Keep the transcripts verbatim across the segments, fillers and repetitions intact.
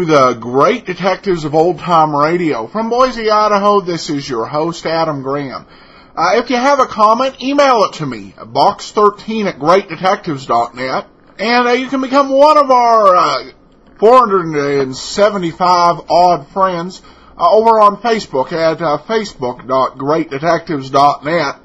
to the great detectives of old-time radio. From Boise, Idaho, this is your host, Adam Graham. Uh, if you have a comment, email it to me, box thirteen at great detectives dot net, and uh, you can become one of our uh, four hundred seventy-five odd friends uh, over on Facebook at uh, facebook dot great detectives dot net.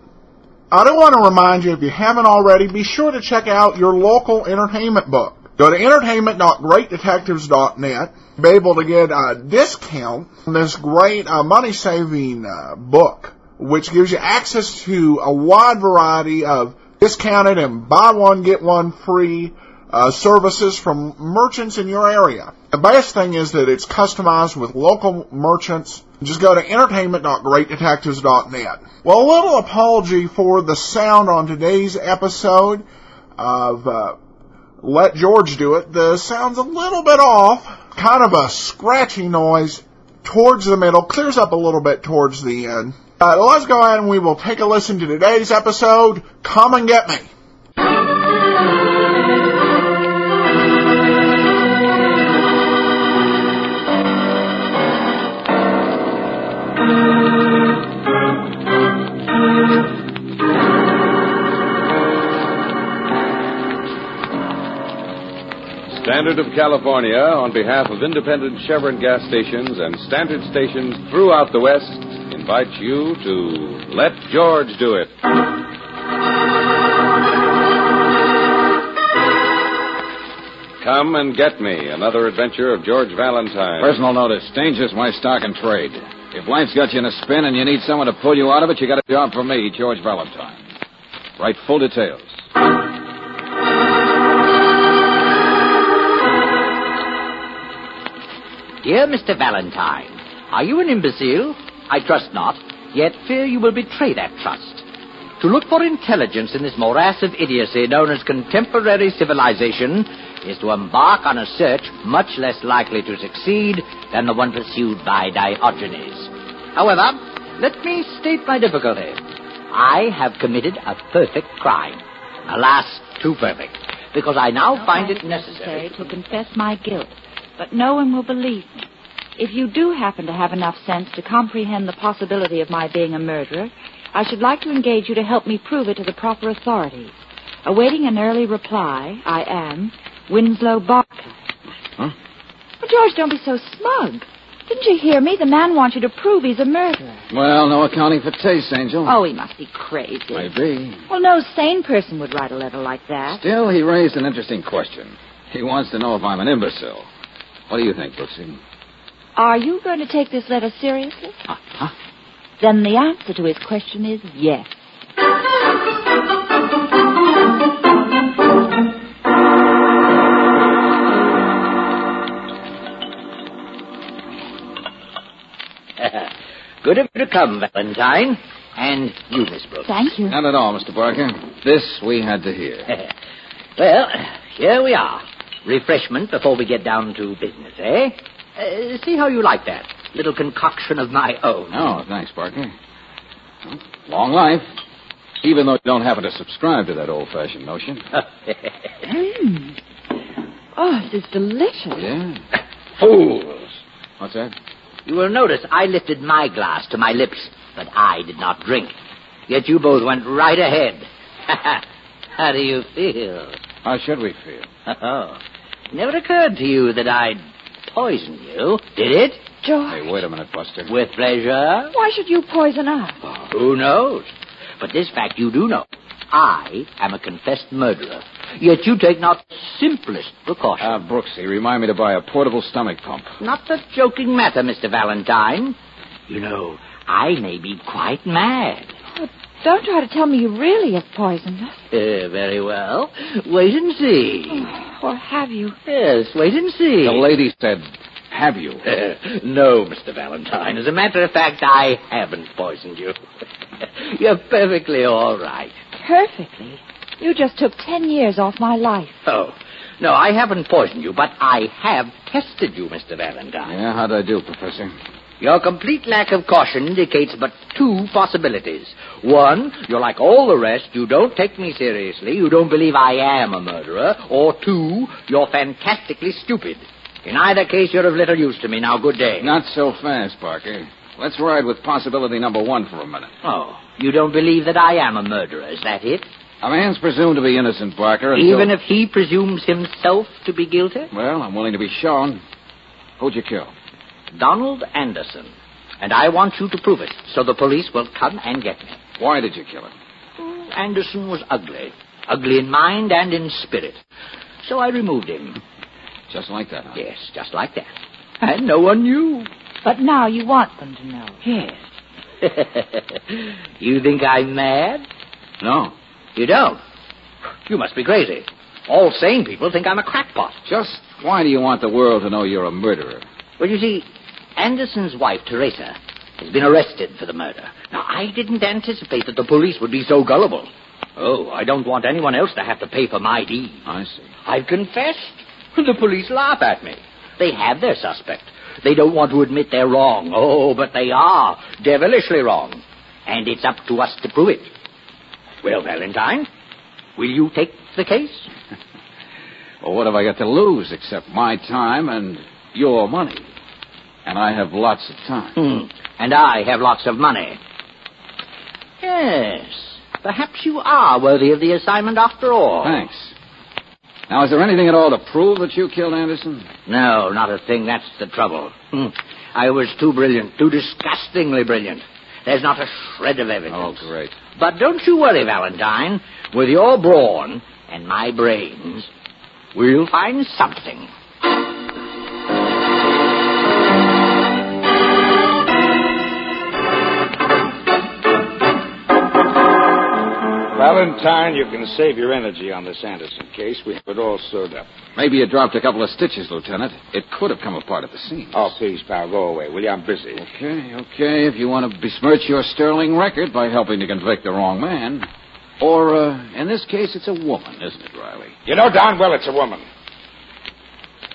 I do want to remind you, if you haven't already, be sure to check out your local entertainment book. Go to entertainment dot great detectives dot net. You'll be able to get a discount on this great uh, money-saving uh, book, which gives you access to a wide variety of discounted and buy one, get one free uh, services from merchants in your area. The best thing is that it's customized with local merchants. Just go to entertainment dot great detectives dot net. Well, a little apology for the sound on today's episode of uh, Let George Do It. The sound's a little bit off, kind of a scratchy noise towards the middle, clears up a little bit towards the end. Uh, let's go ahead and we will take a listen to today's episode, Come and Get Me. Standard of California, on behalf of independent Chevron gas stations and standard stations throughout the West, invites you to Let George Do It. Come and Get Me, another adventure of George Valentine. Personal notice, danger's my stock and trade. If life's got you in a spin and you need someone to pull you out of it, you got a job for me, George Valentine. Write full details. Dear Mister Valentine, are you an imbecile? I trust not, yet fear you will betray that trust. To look for intelligence in this morass of idiocy known as contemporary civilization is to embark on a search much less likely to succeed than the one pursued by Diogenes. However, let me state my difficulty. I have committed a perfect crime. Alas, too perfect, because I now no find it necessary, necessary to confess my guilt. But no one will believe me. If you do happen to have enough sense to comprehend the possibility of my being a murderer, I should like to engage you to help me prove it to the proper authorities. Awaiting an early reply, I am Winslow Barker. Huh? Well, George, don't be so smug. Didn't you hear me? The man wants you to prove he's a murderer. Well, no accounting for taste, Angel. Oh, he must be crazy. Maybe. Well, no sane person would write a letter like that. Still, he raised an interesting question. He wants to know if I'm an imbecile. What do you think, Brooksy? Are you going to take this letter seriously? Uh-huh. Then the answer to his question is yes. Good of you to come, Valentine. And you, Miss Brooks. Thank you. Not at all, Mister Barker. This we had to hear. Well, here we are. Refreshment before we get down to business, eh? Uh, see how you like that. Little concoction of my own. Oh, thanks, Barker. Long life. Even though you don't happen to subscribe to that old-fashioned notion. mm. Oh, this is delicious. Yeah. Fools. What's that? You will notice I lifted my glass to my lips, but I did not drink. Yet you both went right ahead. How do you feel? How should we feel? Oh. Never occurred to you that I'd poison you, did it? George. Hey, wait a minute, Buster. With pleasure. Why should you poison us? Oh, who knows? But this fact you do know. I am a confessed murderer. Yet you take not the simplest precaution. Ah, uh, Brooksy, remind me to buy a portable stomach pump. Not a joking matter, Mister Valentine. You know, I may be quite mad. Oh, don't try to tell me you really have poisoned us. Uh, very well. Wait and see. Oh, or have you? Yes, wait and see. The lady said, have you? Uh, no, Mister Valentine. As a matter of fact, I haven't poisoned you. You're perfectly all right. Perfectly? You just took ten years off my life. Oh, no, I haven't poisoned you, but I have tested you, Mister Valentine. Yeah, how'd I do, Professor? Your complete lack of caution indicates but two possibilities. One, you're like all the rest, you don't take me seriously, you don't believe I am a murderer. Or two, you're fantastically stupid. In either case, you're of little use to me. Now, good day. Not so fast, Barker. Let's ride with possibility number one for a minute. Oh, you don't believe that I am a murderer, is that it? A man's presumed to be innocent, Barker, until... Even if he presumes himself to be guilty? Well, I'm willing to be shown. Who'd you kill? Donald Anderson. And I want you to prove it, so the police will come and get me. Why did you kill him? Oh, Anderson was ugly. Ugly in mind and in spirit. So I removed him. Just like that, huh? Yes, just like that. And no one knew. But now you want them to know. Yes. You think I'm mad? No. You don't? You must be crazy. All sane people think I'm a crackpot. Just why do you want the world to know you're a murderer? Well, you see, Anderson's wife, Teresa, has been arrested for the murder. Now, I didn't anticipate that the police would be so gullible. Oh, I don't want anyone else to have to pay for my deed. I see. I've confessed. The police laugh at me. They have their suspect. They don't want to admit they're wrong. Oh, but they are devilishly wrong. And it's up to us to prove it. Well, Valentine, will you take the case? Well, what have I got to lose except my time and your money? And I have lots of time. Mm. And I have lots of money. Yes, perhaps you are worthy of the assignment after all. Thanks. Now, is there anything at all to prove that you killed Anderson? No, not a thing. That's the trouble. Mm. I was too brilliant, too disgustingly brilliant. There's not a shred of evidence. Oh, great. But don't you worry, Valentine. With your brawn and my brains, we'll find something. Valentine, you can save your energy on this Anderson case. We have it all sewed up. Maybe you dropped a couple of stitches, Lieutenant. It could have come apart at the seams. Oh, please, pal, go away, will you? I'm busy. Okay, okay, if you want to besmirch your sterling record by helping to convict the wrong man. Or, uh, in this case, it's a woman, isn't it, Riley? You know darn well it's a woman.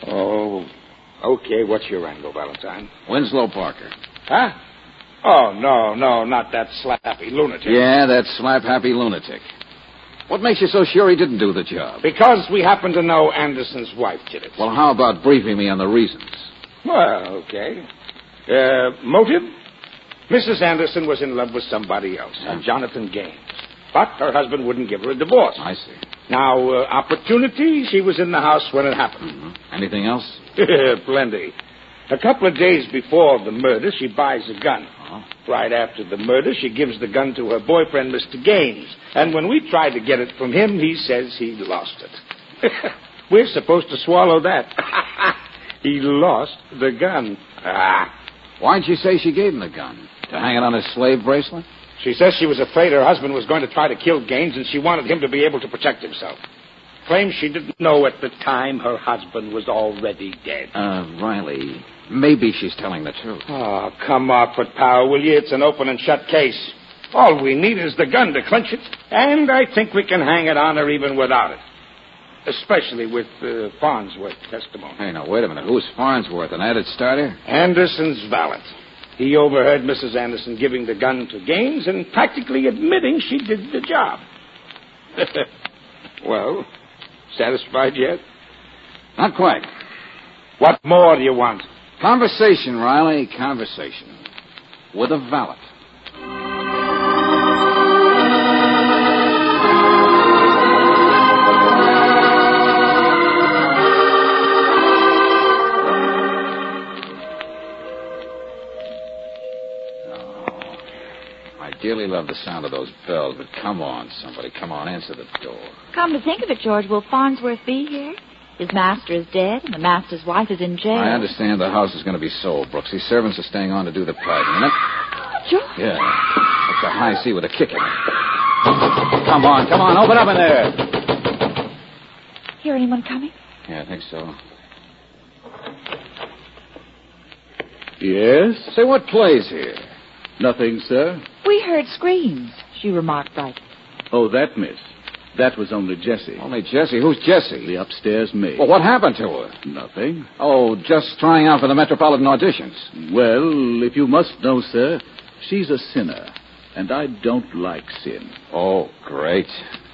Oh, okay, what's your angle, Valentine? Winslow Barker. Huh? Oh, no, no, not that slap-happy lunatic. Yeah, that slap-happy lunatic. What makes you so sure he didn't do the job? Because we happen to know Anderson's wife did it. Well, how about briefing me on the reasons? Well, okay. Uh, motive? Missus Anderson was in love with somebody else, yeah. Jonathan Gaines. But her husband wouldn't give her a divorce. I see. Now, uh, opportunity, she was in the house when it happened. Mm-hmm. Anything else? Plenty. A couple of days before the murder, she buys a gun. Oh. Right after the murder, she gives the gun to her boyfriend, Mister Gaines. And when we try to get it from him, he says he lost it. We're supposed to swallow that. He lost the gun. Ah. Why'd she say she gave him the gun? To hang it on his slave bracelet? She says she was afraid her husband was going to try to kill Gaines, and she wanted him to be able to protect himself. Claims she didn't know at the time her husband was already dead. Uh, Riley... Maybe she's telling the truth. Oh, come off it, pal, will you? It's an open and shut case. All we need is the gun to clinch it, and I think we can hang it on her even without it. Especially with uh, Farnsworth's testimony. Hey, now, wait a minute. Who's Farnsworth, an added starter? Anderson's valet. He overheard Missus Anderson giving the gun to Gaines and practically admitting she did the job. Well, satisfied yet? Not quite. What more do you want? Conversation, Riley, conversation. With a valet. Oh, I dearly love the sound of those bells, but come on, somebody. Come on, answer the door. Come to think of it, George, will Farnsworth be here? His master is dead, and the master's wife is in jail. I understand the house is going to be sold, Brooks. His servants are staying on to do the parting. George? Yeah. It's a high C with a kick in it. Come on, come on, open up in there. Hear anyone coming? Yeah, I think so. Yes? Say, what plays here? Nothing, sir. We heard screams, she remarked brightly. Oh, that miss. That was only Jessie. Only Jessie? Who's Jessie? The upstairs maid. Well, what happened to her? Nothing. Oh, just trying out for the Metropolitan auditions. Well, if you must know, sir, she's a sinner, and I don't like sin. Oh, great.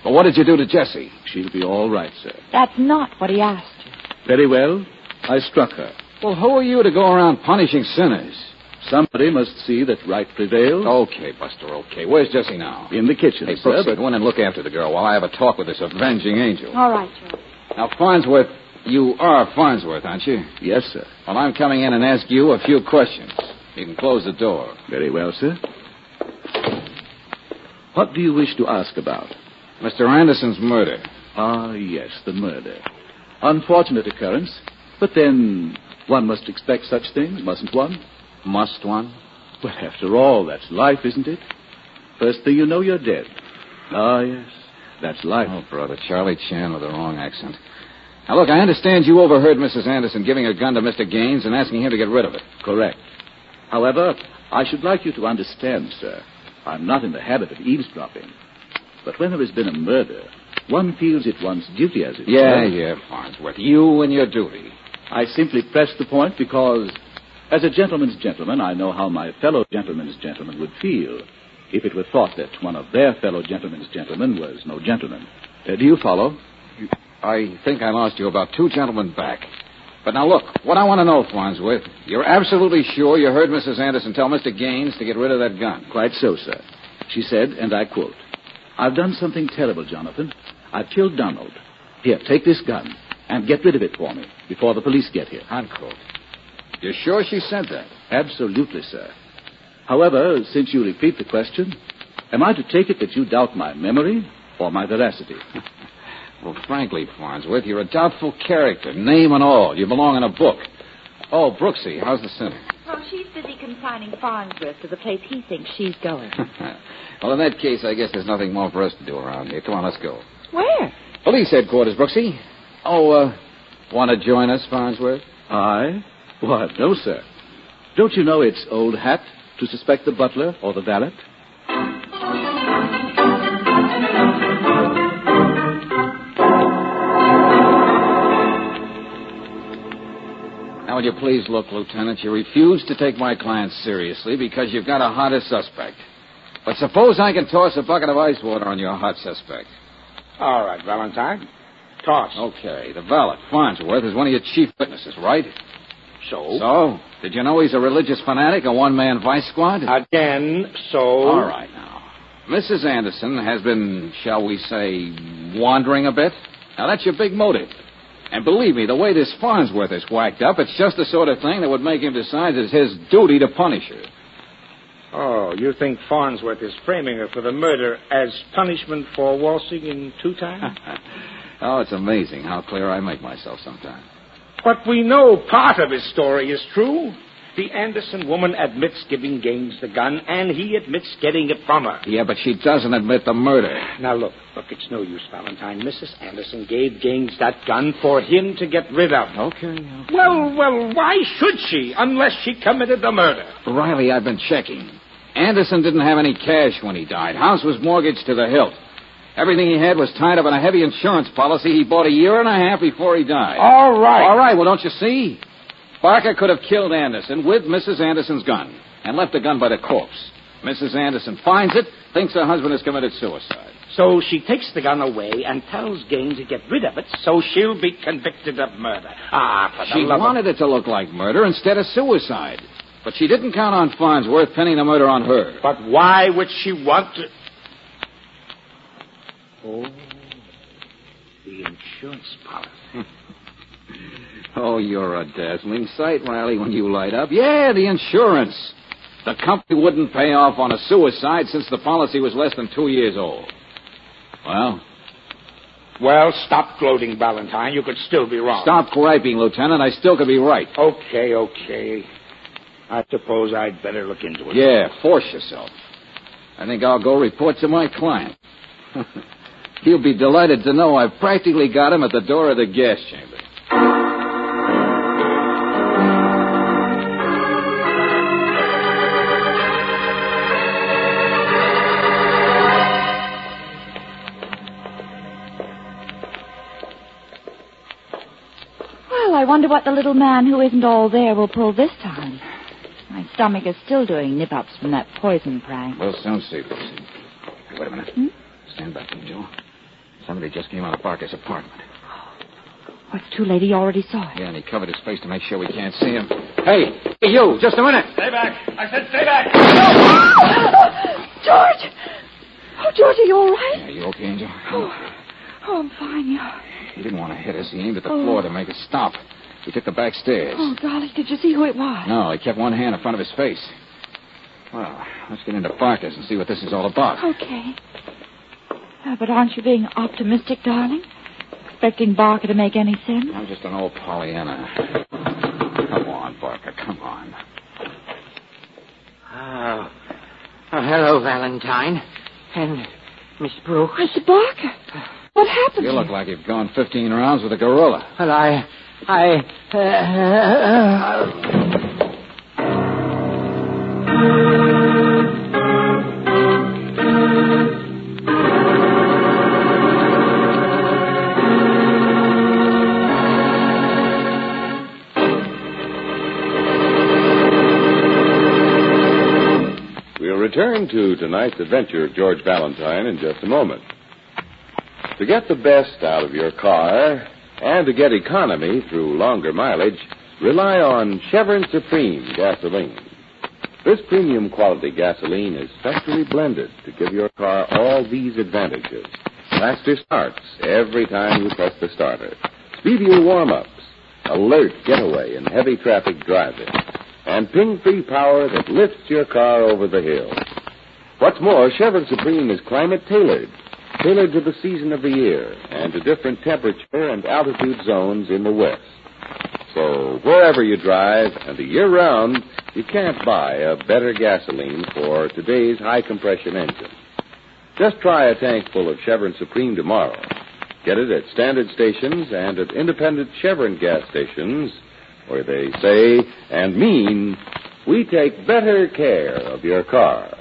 But what did you do to Jessie? She'll be all right, sir. That's not what he asked you. Very well. I struck her. Well, who are you to go around punishing sinners? Somebody must see that right prevails. Okay, Buster, okay. Where's Jessie now? In the kitchen, hey, sir. Brooks, but... go in and look after the girl while I have a talk with this avenging angel. All right, George. Now, Farnsworth, you are Farnsworth, aren't you? Yes, sir. Well, I'm coming in and ask you a few questions. You can close the door. Very well, sir. What do you wish to ask about? Mister Anderson's murder. Ah, yes, the murder. Unfortunate occurrence. But then, one must expect such things, mustn't one? Must one? Well, after all, that's life, isn't it? First thing you know, you're dead. Ah, yes, that's life. Oh, brother, Charlie Chan with the wrong accent. Now, look, I understand you overheard Missus Anderson giving a gun to Mister Gaines and asking him to get rid of it. Correct. However, I should like you to understand, sir, I'm not in the habit of eavesdropping. But when there has been a murder, one feels it one's duty as it Yeah, were. yeah, Farnsworth, you and your duty. I simply press the point because, as a gentleman's gentleman, I know how my fellow gentleman's gentleman would feel if it were thought that one of their fellow gentleman's gentlemen was no gentleman. Uh, do you follow? I think I lost you about two gentlemen back. But now look, what I want to know, Farnsworth, you're absolutely sure you heard Missus Anderson tell Mister Gaines to get rid of that gun? Quite so, sir. She said, and I quote, "I've done something terrible, Jonathan. I've killed Donald. Here, take this gun and get rid of it for me before the police get here." Unquote. You're sure she said that? Absolutely, sir. However, since you repeat the question, am I to take it that you doubt my memory or my veracity? Well, frankly, Farnsworth, you're a doubtful character, name and all. You belong in a book. Oh, Brooksy, how's the center? Oh, she's busy confining Farnsworth to the place he thinks she's going. Well, in that case, I guess there's nothing more for us to do around here. Come on, let's go. Where? Police headquarters, Brooksy. Oh, uh, want to join us, Farnsworth? I? What? No, sir. Don't you know it's old hat to suspect the butler or the valet? Now, will you please look, Lieutenant, you refuse to take my client seriously because you've got a hotter suspect. But suppose I can toss a bucket of ice water on your hot suspect. All right, Valentine. Toss. Okay. The valet, Farnsworth, is one of your chief witnesses, right? So? So? Did you know he's a religious fanatic, a one-man vice squad? Again, so? All right, now. Missus Anderson has been, shall we say, wandering a bit. Now, that's your big motive. And believe me, the way this Farnsworth is whacked up, it's just the sort of thing that would make him decide it's his duty to punish her. Oh, you think Farnsworth is framing her for the murder as punishment for waltzing in two times? Oh, it's amazing how clear I make myself sometimes. But we know part of his story is true. The Anderson woman admits giving Gaines the gun, and he admits getting it from her. Yeah, but she doesn't admit the murder. Now, look, look, it's no use, Valentine. Missus Anderson gave Gaines that gun for him to get rid of. Okay, okay. Well, well, why should she, unless she committed the murder? Riley, I've been checking. Anderson didn't have any cash when he died. House was mortgaged to the hilt. Everything he had was tied up in a heavy insurance policy he bought a year and a half before he died. All right. All right, well, don't you see? Barker could have killed Anderson with Missus Anderson's gun and left the gun by the corpse. Missus Anderson finds it, thinks her husband has committed suicide. So she takes the gun away and tells Gaines to get rid of it so she'll be convicted of murder. Ah, for the love of... She wanted it to look like murder instead of suicide. But she didn't count on Farnsworth pinning the murder on her. But why would she want to... Oh, the insurance policy. Oh, you're a dazzling sight, Riley, when you light up. Yeah, the insurance. The company wouldn't pay off on a suicide since the policy was less than two years old. Well? Well, stop gloating, Valentine. You could still be wrong. Stop griping, Lieutenant. I still could be right. Okay, okay. I suppose I'd better look into it. Yeah, force yourself. I think I'll go report to my client. He'll be delighted to know I've practically got him at the door of the gas chamber. Well, I wonder what the little man who isn't all there will pull this time. My stomach is still doing nip-ups from that poison prank. We'll soon see, Lucy. Hey, wait a minute. Hmm? Stand back, Joe. Somebody just came out of Barker's apartment. Well, it's too late. He already saw it. Yeah, and he covered his face to make sure we can't see him. Hey, hey, you, just a minute. Stay back. I said stay back. No. George. Oh, George, are you all right? Yeah, you okay, Angel? Oh, oh I'm fine, yeah. He didn't want to hit us. He aimed at the oh. floor to make us stop. We took the back stairs. Oh, golly, did you see who it was? No, he kept one hand in front of his face. Well, let's get into Barker's and see what this is all about. Okay. Uh, but aren't you being optimistic, darling? Expecting Barker to make any sense? I'm just an old Pollyanna. Come on, Barker, come on. Oh. Oh, hello, Valentine. And Miss Brooks. Mister Barker, what happened? You look like you've gone fifteen rounds with a gorilla. Well, I... I... Uh, we'll return to tonight's adventure of George Valentine in just a moment. To get the best out of your car... and to get economy through longer mileage, rely on Chevron Supreme gasoline. This premium quality gasoline is specially blended to give your car all these advantages. Faster starts every time you press the starter. Speedier warm-ups, alert getaway in heavy traffic driving, and ping-free power that lifts your car over the hill. What's more, Chevron Supreme is climate-tailored, tailored to the season of the year and to different temperature and altitude zones in the West. So wherever you drive and the year round, you can't buy a better gasoline for today's high compression engine. Just try a tank full of Chevron Supreme tomorrow. Get it at standard stations and at independent Chevron gas stations, where they say and mean, we take better care of your car.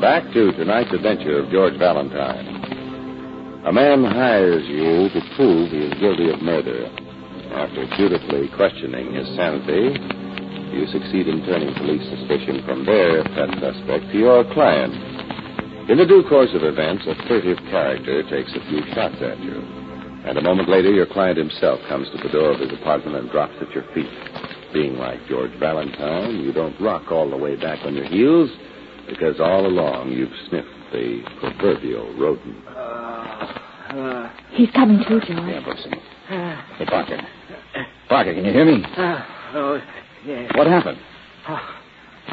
Back to tonight's adventure of George Valentine. A man hires you to prove he is guilty of murder. After dutifully questioning his sanity, you succeed in turning police suspicion from their pet suspect to your client. In the due course of events, a furtive character takes a few shots at you, and a moment later, your client himself comes to the door of his apartment and drops at your feet. Being like George Valentine, you don't rock all the way back on your heels, because all along you've sniffed the proverbial rodent. Uh, uh, He's coming too, George. Yeah, Brooksy. Uh, hey, Barker. Barker, can you hear me? Uh, oh, yeah. What happened? Oh,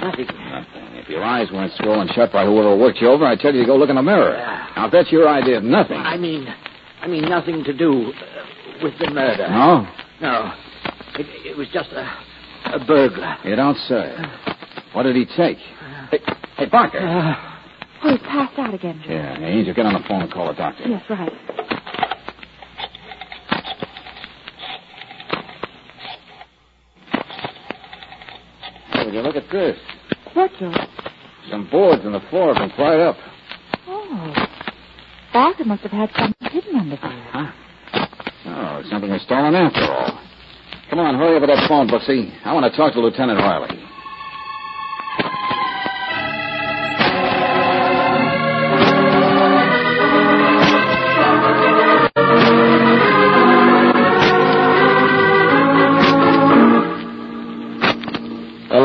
nothing. Nothing. If your eyes weren't swollen shut by whoever worked you over, I tell you to go look in the mirror. Uh, now, if that's your idea of nothing. I mean, I mean nothing to do with the murder. No? No. It, it was just a, a burglar. You don't say. What did he take? Hey, hey, Barker. Uh, oh, he's passed out again, George. Yeah, Angel, get on the phone and call a doctor. Yes, right. Hey, would you look at this? What, George? Some boards in the floor have been pried up. Oh. Barker must have had something hidden under there. Huh? Oh, something was stolen after all. Come on, hurry over that phone, Buxy. I want to talk to Lieutenant Riley.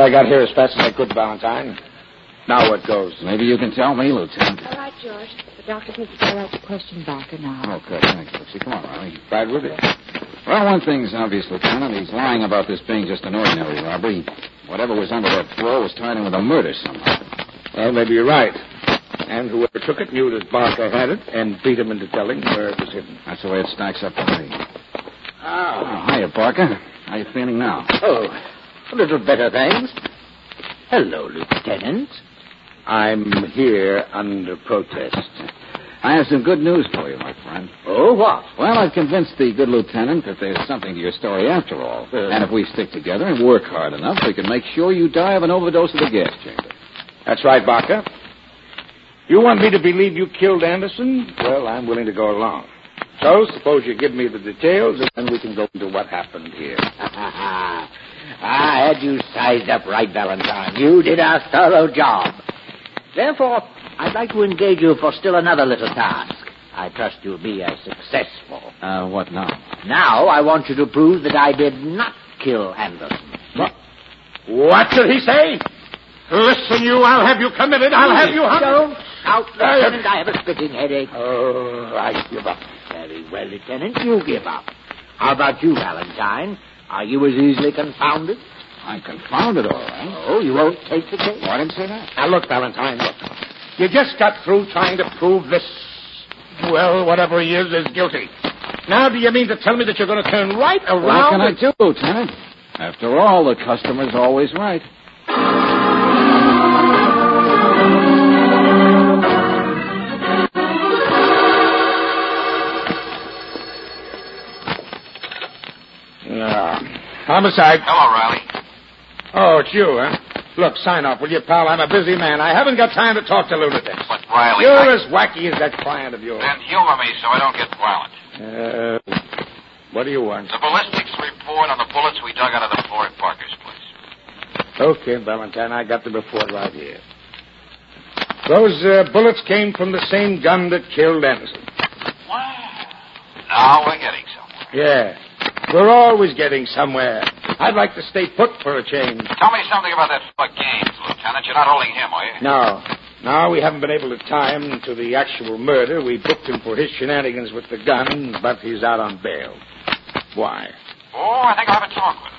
I got here as fast as I could, Valentine. Now what goes? Maybe you can tell me, Lieutenant. All right, George. The doctor thinks it's all right to question Barker now. Okay, thanks, Lucy. Come on, Riley. Right with it. Well, one thing's obvious, Lieutenant. He's lying about this being just an ordinary robbery. Whatever was under that floor was tied in with a murder somehow. Well, maybe you're right. And whoever took it knew that Barker had it and beat him into telling where it was hidden. That's the way it stacks up to me. Oh. Oh, hiya, Barker. How you feeling now? Oh, a little better, thanks. Hello, Lieutenant. I'm here under protest. I have some good news for you, my friend. Oh, what? Well, I've convinced the good lieutenant that there's something to your story after all. Uh, and if we stick together and work hard enough, we can make sure you die of an overdose of the gas chamber. That's right, Barker. You want me to believe you killed Anderson? Well, I'm willing to go along. So, suppose you give me the details, and then we can go into what happened here. I had you sized up right, Valentine. You did a thorough job. Therefore, I'd like to engage you for still another little task. I trust you'll be as successful. Uh, what now? Now, I want you to prove that I did not kill Anderson. What? What did he say? Listen, you, I'll have you committed. I'll have you... Hum- Don't shout, Lieutenant. I have a spitting headache. Oh, I give up. Very well, Lieutenant, you give up. How about you, Valentine? Are you as easily confounded? I'm confounded, all right. Oh, you won't take the case? I didn't say that. Now, look, Valentine, look. You just got through trying to prove this, well, whatever he is, is guilty. Now, do you mean to tell me that you're going to turn right around? Well, what can I do, Lieutenant? After all, the customer's always right. Homicide. Hello, Riley. Oh, it's you, huh? Look, sign off, will you, pal? I'm a busy man. I haven't got time to talk to lunatics. But, Riley... You're I... as wacky as that client of yours. Then humor me so I don't get violent. Uh, what do you want? The ballistics report on the bullets we dug out of the floor at Parker's place. Okay, Valentine, I got the report right here. Those uh, bullets came from the same gun that killed Anderson. Wow. Now we're getting somewhere. Yeah. We're always getting somewhere. I'd like to stay put for a change. Tell me something about that fuck Gaines, Lieutenant. You're not holding him, are you? No. No, we haven't been able to tie him to the actual murder. We booked him for his shenanigans with the gun, but he's out on bail. Why? Oh, I think I'll have a talk with him.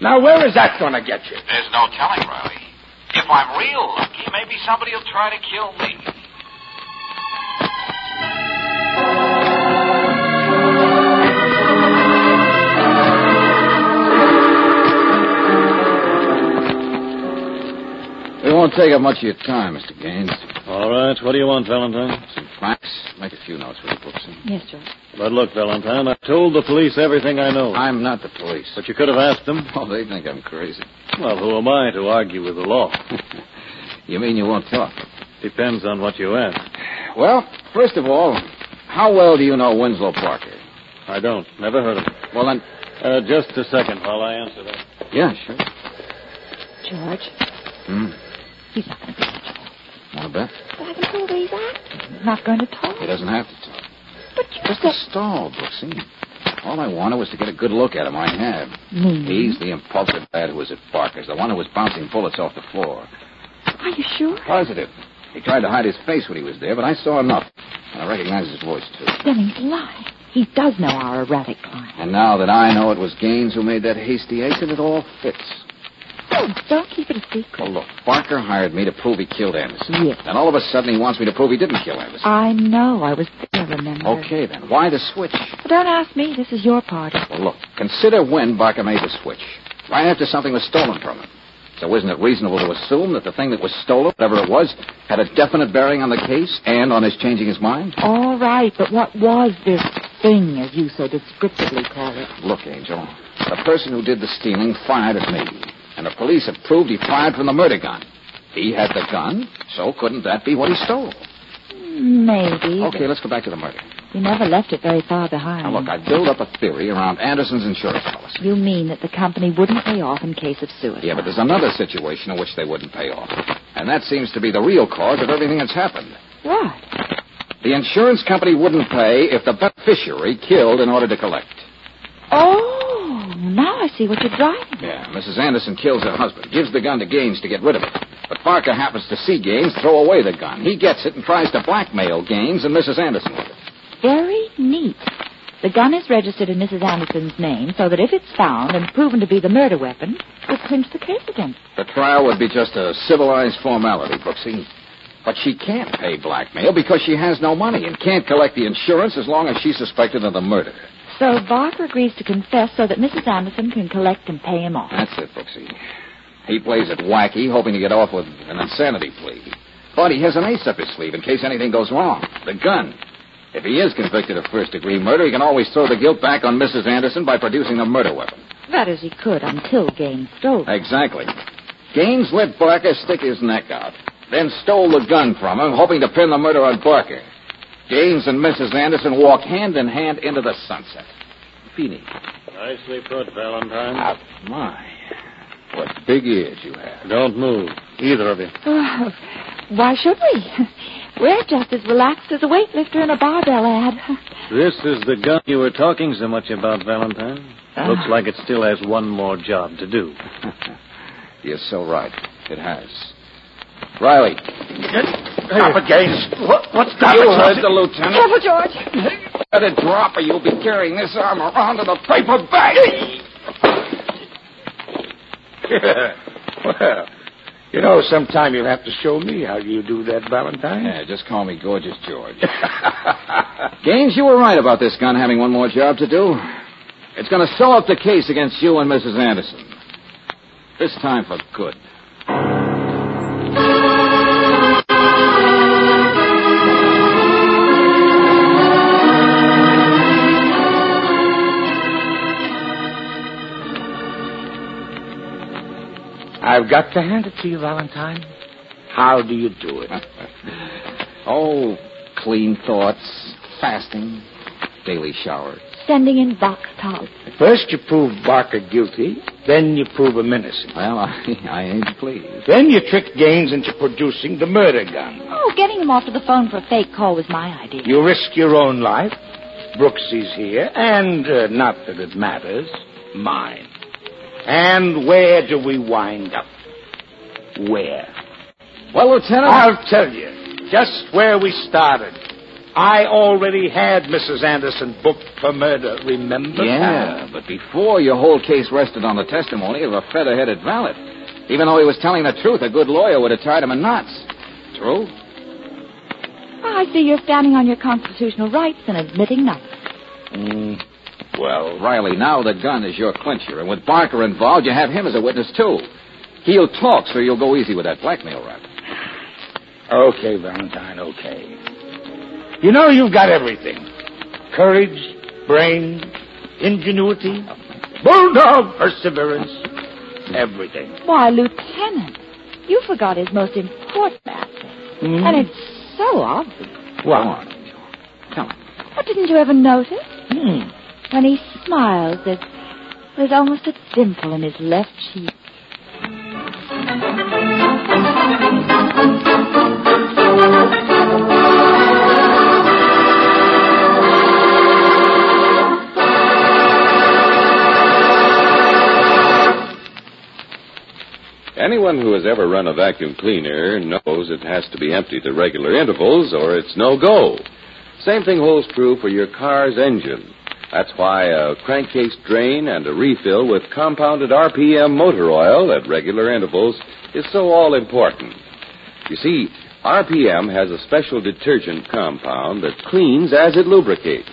Now, where is that going to get you? There's no telling, Riley. If I'm real lucky, maybe somebody will try to kill me. It won't take up much of your time, Mister Gaines. All right. What do you want, Valentine? Some facts. Make a few notes for the books. Yes, sir. But look, Valentine, I told the police everything I know. I'm not the police. But you could have asked them. Oh, they think I'm crazy. Well, who am I to argue with the law? You mean you won't talk? Depends on what you ask. Well, first of all, how well do you know Winslow Barker? I don't. Never heard of him. Well, then... Uh, just a second while I answer that. Yeah, sure. George? Hmm? He's not going to be in trouble. Not a bit. But I told you he's acting. Not going to talk. He doesn't have to talk. But you just said... Just a stall, Brooksy. All I wanted was to get a good look at him. I have. Mm-hmm. He's the impulsive lad who was at Barker's, the one who was bouncing bullets off the floor. Are you sure? Positive. He tried to hide his face when he was there, but I saw enough. And I recognized his voice, too. Then he's lying. He does know our erratic client. And now that I know it was Gaines who made that hasty exit, it all fits. Oh, don't keep it a secret. Well, look, Barker hired me to prove he killed Anderson. Yes. And all of a sudden he wants me to prove he didn't kill Anderson. I know. I was there, remember. Okay, then. Why the switch? Well, don't ask me. This is your party. Well, look, consider when Barker made the switch. Right after something was stolen from him. So isn't it reasonable to assume that the thing that was stolen, whatever it was, had a definite bearing on the case and on his changing his mind? All right, but what was this thing, as you so descriptively call it? Look, Angel, the person who did the stealing fired at me. And the police have proved he fired from the murder gun. He had the gun, so couldn't that be what he stole? Maybe. Okay, let's go back to the murder. You never left it very far behind. Now, look, I built up a theory around Anderson's insurance policy. You mean that the company wouldn't pay off in case of suicide? Yeah, but there's another situation in which they wouldn't pay off. And that seems to be the real cause of everything that's happened. What? The insurance company wouldn't pay if the beneficiary killed in order to collect. Oh! Now I see what you're driving. Yeah, Missus Anderson kills her husband, gives the gun to Gaines to get rid of it. But Barker happens to see Gaines throw away the gun. He gets it and tries to blackmail Gaines and Missus Anderson with it. Very neat. The gun is registered in Missus Anderson's name so that if it's found and proven to be the murder weapon, we'll clinch the case again. The trial would be just a civilized formality, Brooksy. But she can't pay blackmail because she has no money and can't collect the insurance as long as she's suspected of the murder. So Barker agrees to confess so that Missus Anderson can collect and pay him off. That's it, Brooksy. He plays it wacky, hoping to get off with an insanity plea. But he has an ace up his sleeve in case anything goes wrong. The gun. If he is convicted of first-degree murder, he can always throw the guilt back on Missus Anderson by producing a murder weapon. That is, he could until Gaines stole it. Exactly. Gaines let Barker stick his neck out, then stole the gun from him, hoping to pin the murder on Barker. Gaines and Missus Anderson walk hand in hand into the sunset. Feeney. Nicely put, Valentine. Ah, my. What big ears you have. Don't move, either of you. Oh, why should we? We're just as relaxed as a weightlifter in a barbell ad. This is the gun you were talking so much about, Valentine. Uh. Looks like it still has one more job to do. You're so right. It has. Riley. Stop it, Gaines. What, what's that? You heard the lieutenant. Careful, George. Let it drop or you'll be carrying this arm around to the paper bag. Well, you know, sometime you'll have to show me how you do that, Valentine. Yeah, just call me Gorgeous George. Gaines, you were right about this gun having one more job to do. It's going to sell up the case against you and Missus Anderson. This time for good. I've got to hand it to you, Valentine. How do you do it? Oh, clean thoughts, fasting, daily showers. Sending in box tops. First you prove Barker guilty, then you prove him innocent. Well, I, I ain't pleased. Then you tricked Gaines into producing the murder gun. Oh, getting him off of the phone for a fake call was my idea. You risk your own life. Brooksy's here, and uh, not that it matters, mine. And where do we wind up? Where? Well, Lieutenant... I'll tell you, just where we started. I already had Missus Anderson booked for murder, remember? Yeah, but before your whole case rested on the testimony of a feather-headed valet. Even though he was telling the truth, a good lawyer would have tied him in knots. True? I see you're standing on your constitutional rights and admitting nothing. Mm. Well, Riley, now the gun is your clincher, and with Barker involved, you have him as a witness, too. He'll talk, so you'll go easy with that blackmail rap. Okay, Valentine, okay. You know, you've got everything. Courage, brain, ingenuity, bulldog perseverance, everything. Why, Lieutenant, you forgot his most important asset. Mm. And it's so obvious. Well, come on. Come on. What, didn't you ever notice? Mm. When he smiles, there's, there's almost a dimple in his left cheek. Anyone who has ever run a vacuum cleaner knows it has to be emptied at regular intervals or it's no go. Same thing holds true for your car's engine. That's why a crankcase drain and a refill with compounded R P M motor oil at regular intervals is so all-important. You see, R P M has a special detergent compound that cleans as it lubricates.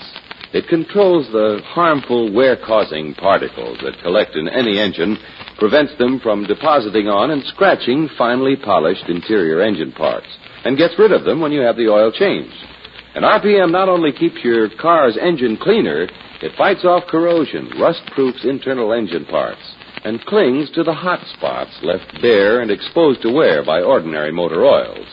It controls the harmful wear-causing particles that collect in any engine, prevents them from depositing on and scratching finely polished interior engine parts, and gets rid of them when you have the oil changed. And R P M not only keeps your car's engine cleaner, it fights off corrosion, rust-proofs internal engine parts, and clings to the hot spots left bare and exposed to wear by ordinary motor oils.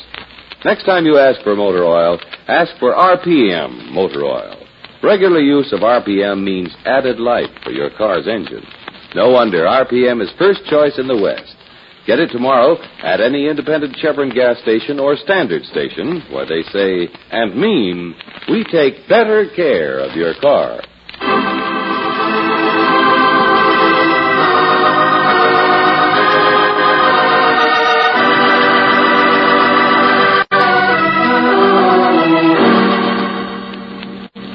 Next time you ask for motor oil, ask for R P M motor oil. Regular use of R P M means added life for your car's engine. No wonder R P M is first choice in the West. Get it tomorrow at any independent Chevron gas station or standard station where they say and mean, we take better care of your car.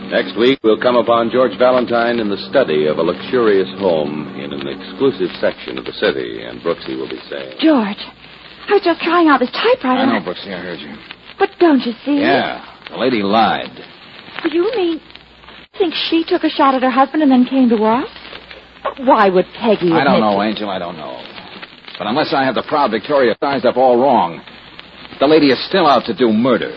Next week, we'll come upon George Valentine in the study of a luxurious home in an exclusive section of the city, and Brooksy will be saying... George, I was just trying out this typewriter. I know, Brooksy, I heard you. But don't you see? Yeah, the lady lied. You mean... you think she took a shot at her husband and then came to us? Why would Peggy... I don't know, Angel, I don't know. But unless I have the proud Victoria sized up all wrong, the lady is still out to do murder.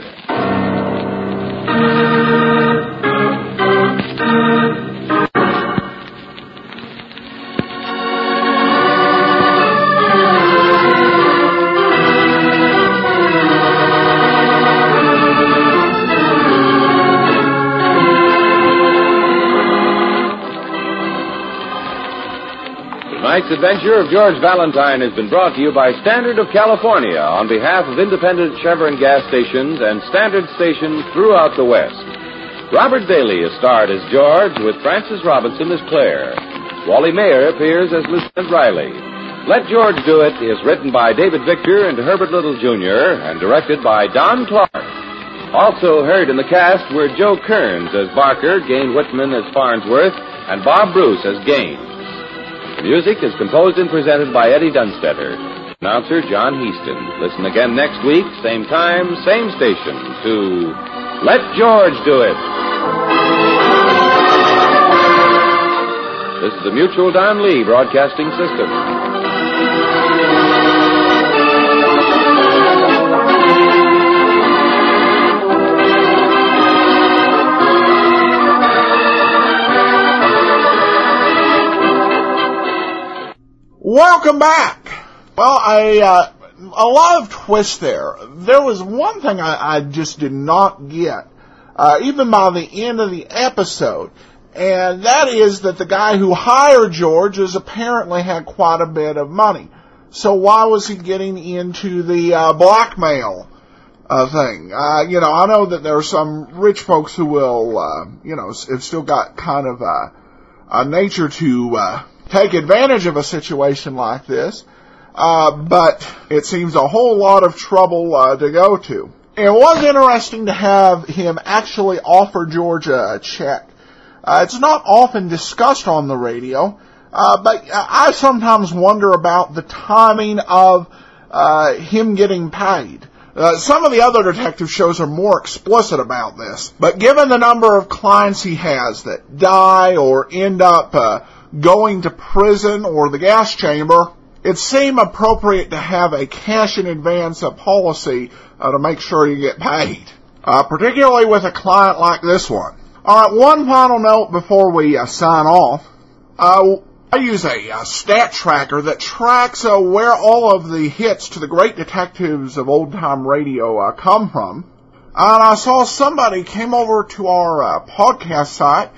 Tonight's adventure of George Valentine has been brought to you by Standard of California on behalf of independent Chevron gas stations and Standard stations throughout the West. Robert Bailey is starred as George with Francis Robinson as Claire. Wally Mayer appears as Lieutenant Riley. Let George Do It is written by David Victor and Herbert Little Junior and directed by Don Clark. Also heard in the cast were Joe Kearns as Barker, Jane Whitman as Farnsworth, and Bob Bruce as Gaines. Music is composed and presented by Eddie Dunstetter. Announcer John Heaston. Listen again next week, same time, same station, to Let George Do It. This is the Mutual Don Lee Broadcasting System. Welcome back. Well, I, uh, a lot of twists there. There was one thing I, I just did not get, uh, even by the end of the episode, and that is that the guy who hired George has apparently had quite a bit of money. So why was he getting into the uh, blackmail uh, thing? Uh, you know, I know that there are some rich folks who will, uh, you know, have still got kind of a, a nature to... Uh, take advantage of a situation like this, uh, but it seems a whole lot of trouble uh, to go to. It was interesting to have him actually offer George a check. Uh, it's not often discussed on the radio, uh, but I sometimes wonder about the timing of uh, him getting paid. Uh, some of the other detective shows are more explicit about this, but given the number of clients he has that die or end up uh, going to prison or the gas chamber, it seemed appropriate to have a cash-in-advance policy uh, to make sure you get paid, uh, particularly with a client like this one. All right, one final note before we uh, sign off. Uh, I use a uh, stat tracker that tracks uh, where all of the hits to the great detectives of old-time radio uh, come from, and I saw somebody came over to our uh, podcast site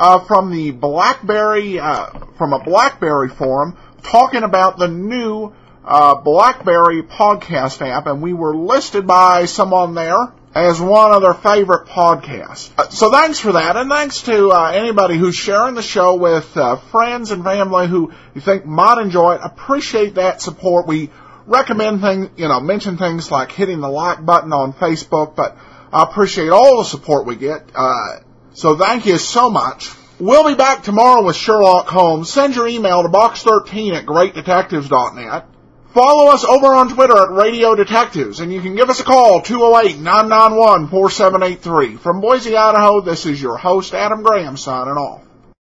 Uh, from the BlackBerry, uh, from a BlackBerry forum, talking about the new uh, BlackBerry podcast app, and we were listed by someone there as one of their favorite podcasts. Uh, so thanks for that, and thanks to uh, anybody who's sharing the show with uh, friends and family who you think might enjoy it. Appreciate that support. We recommend things, you know, mention things like hitting the like button on Facebook, but I appreciate all the support we get. Uh, So thank you so much. We'll be back tomorrow with Sherlock Holmes. Send your email to box thirteen at great detectives dot net. Follow us over on Twitter at Radio Detectives, and you can give us a call, two oh eight, nine nine one, four seven eight three. From Boise, Idaho, this is your host, Adam Graham, signing off.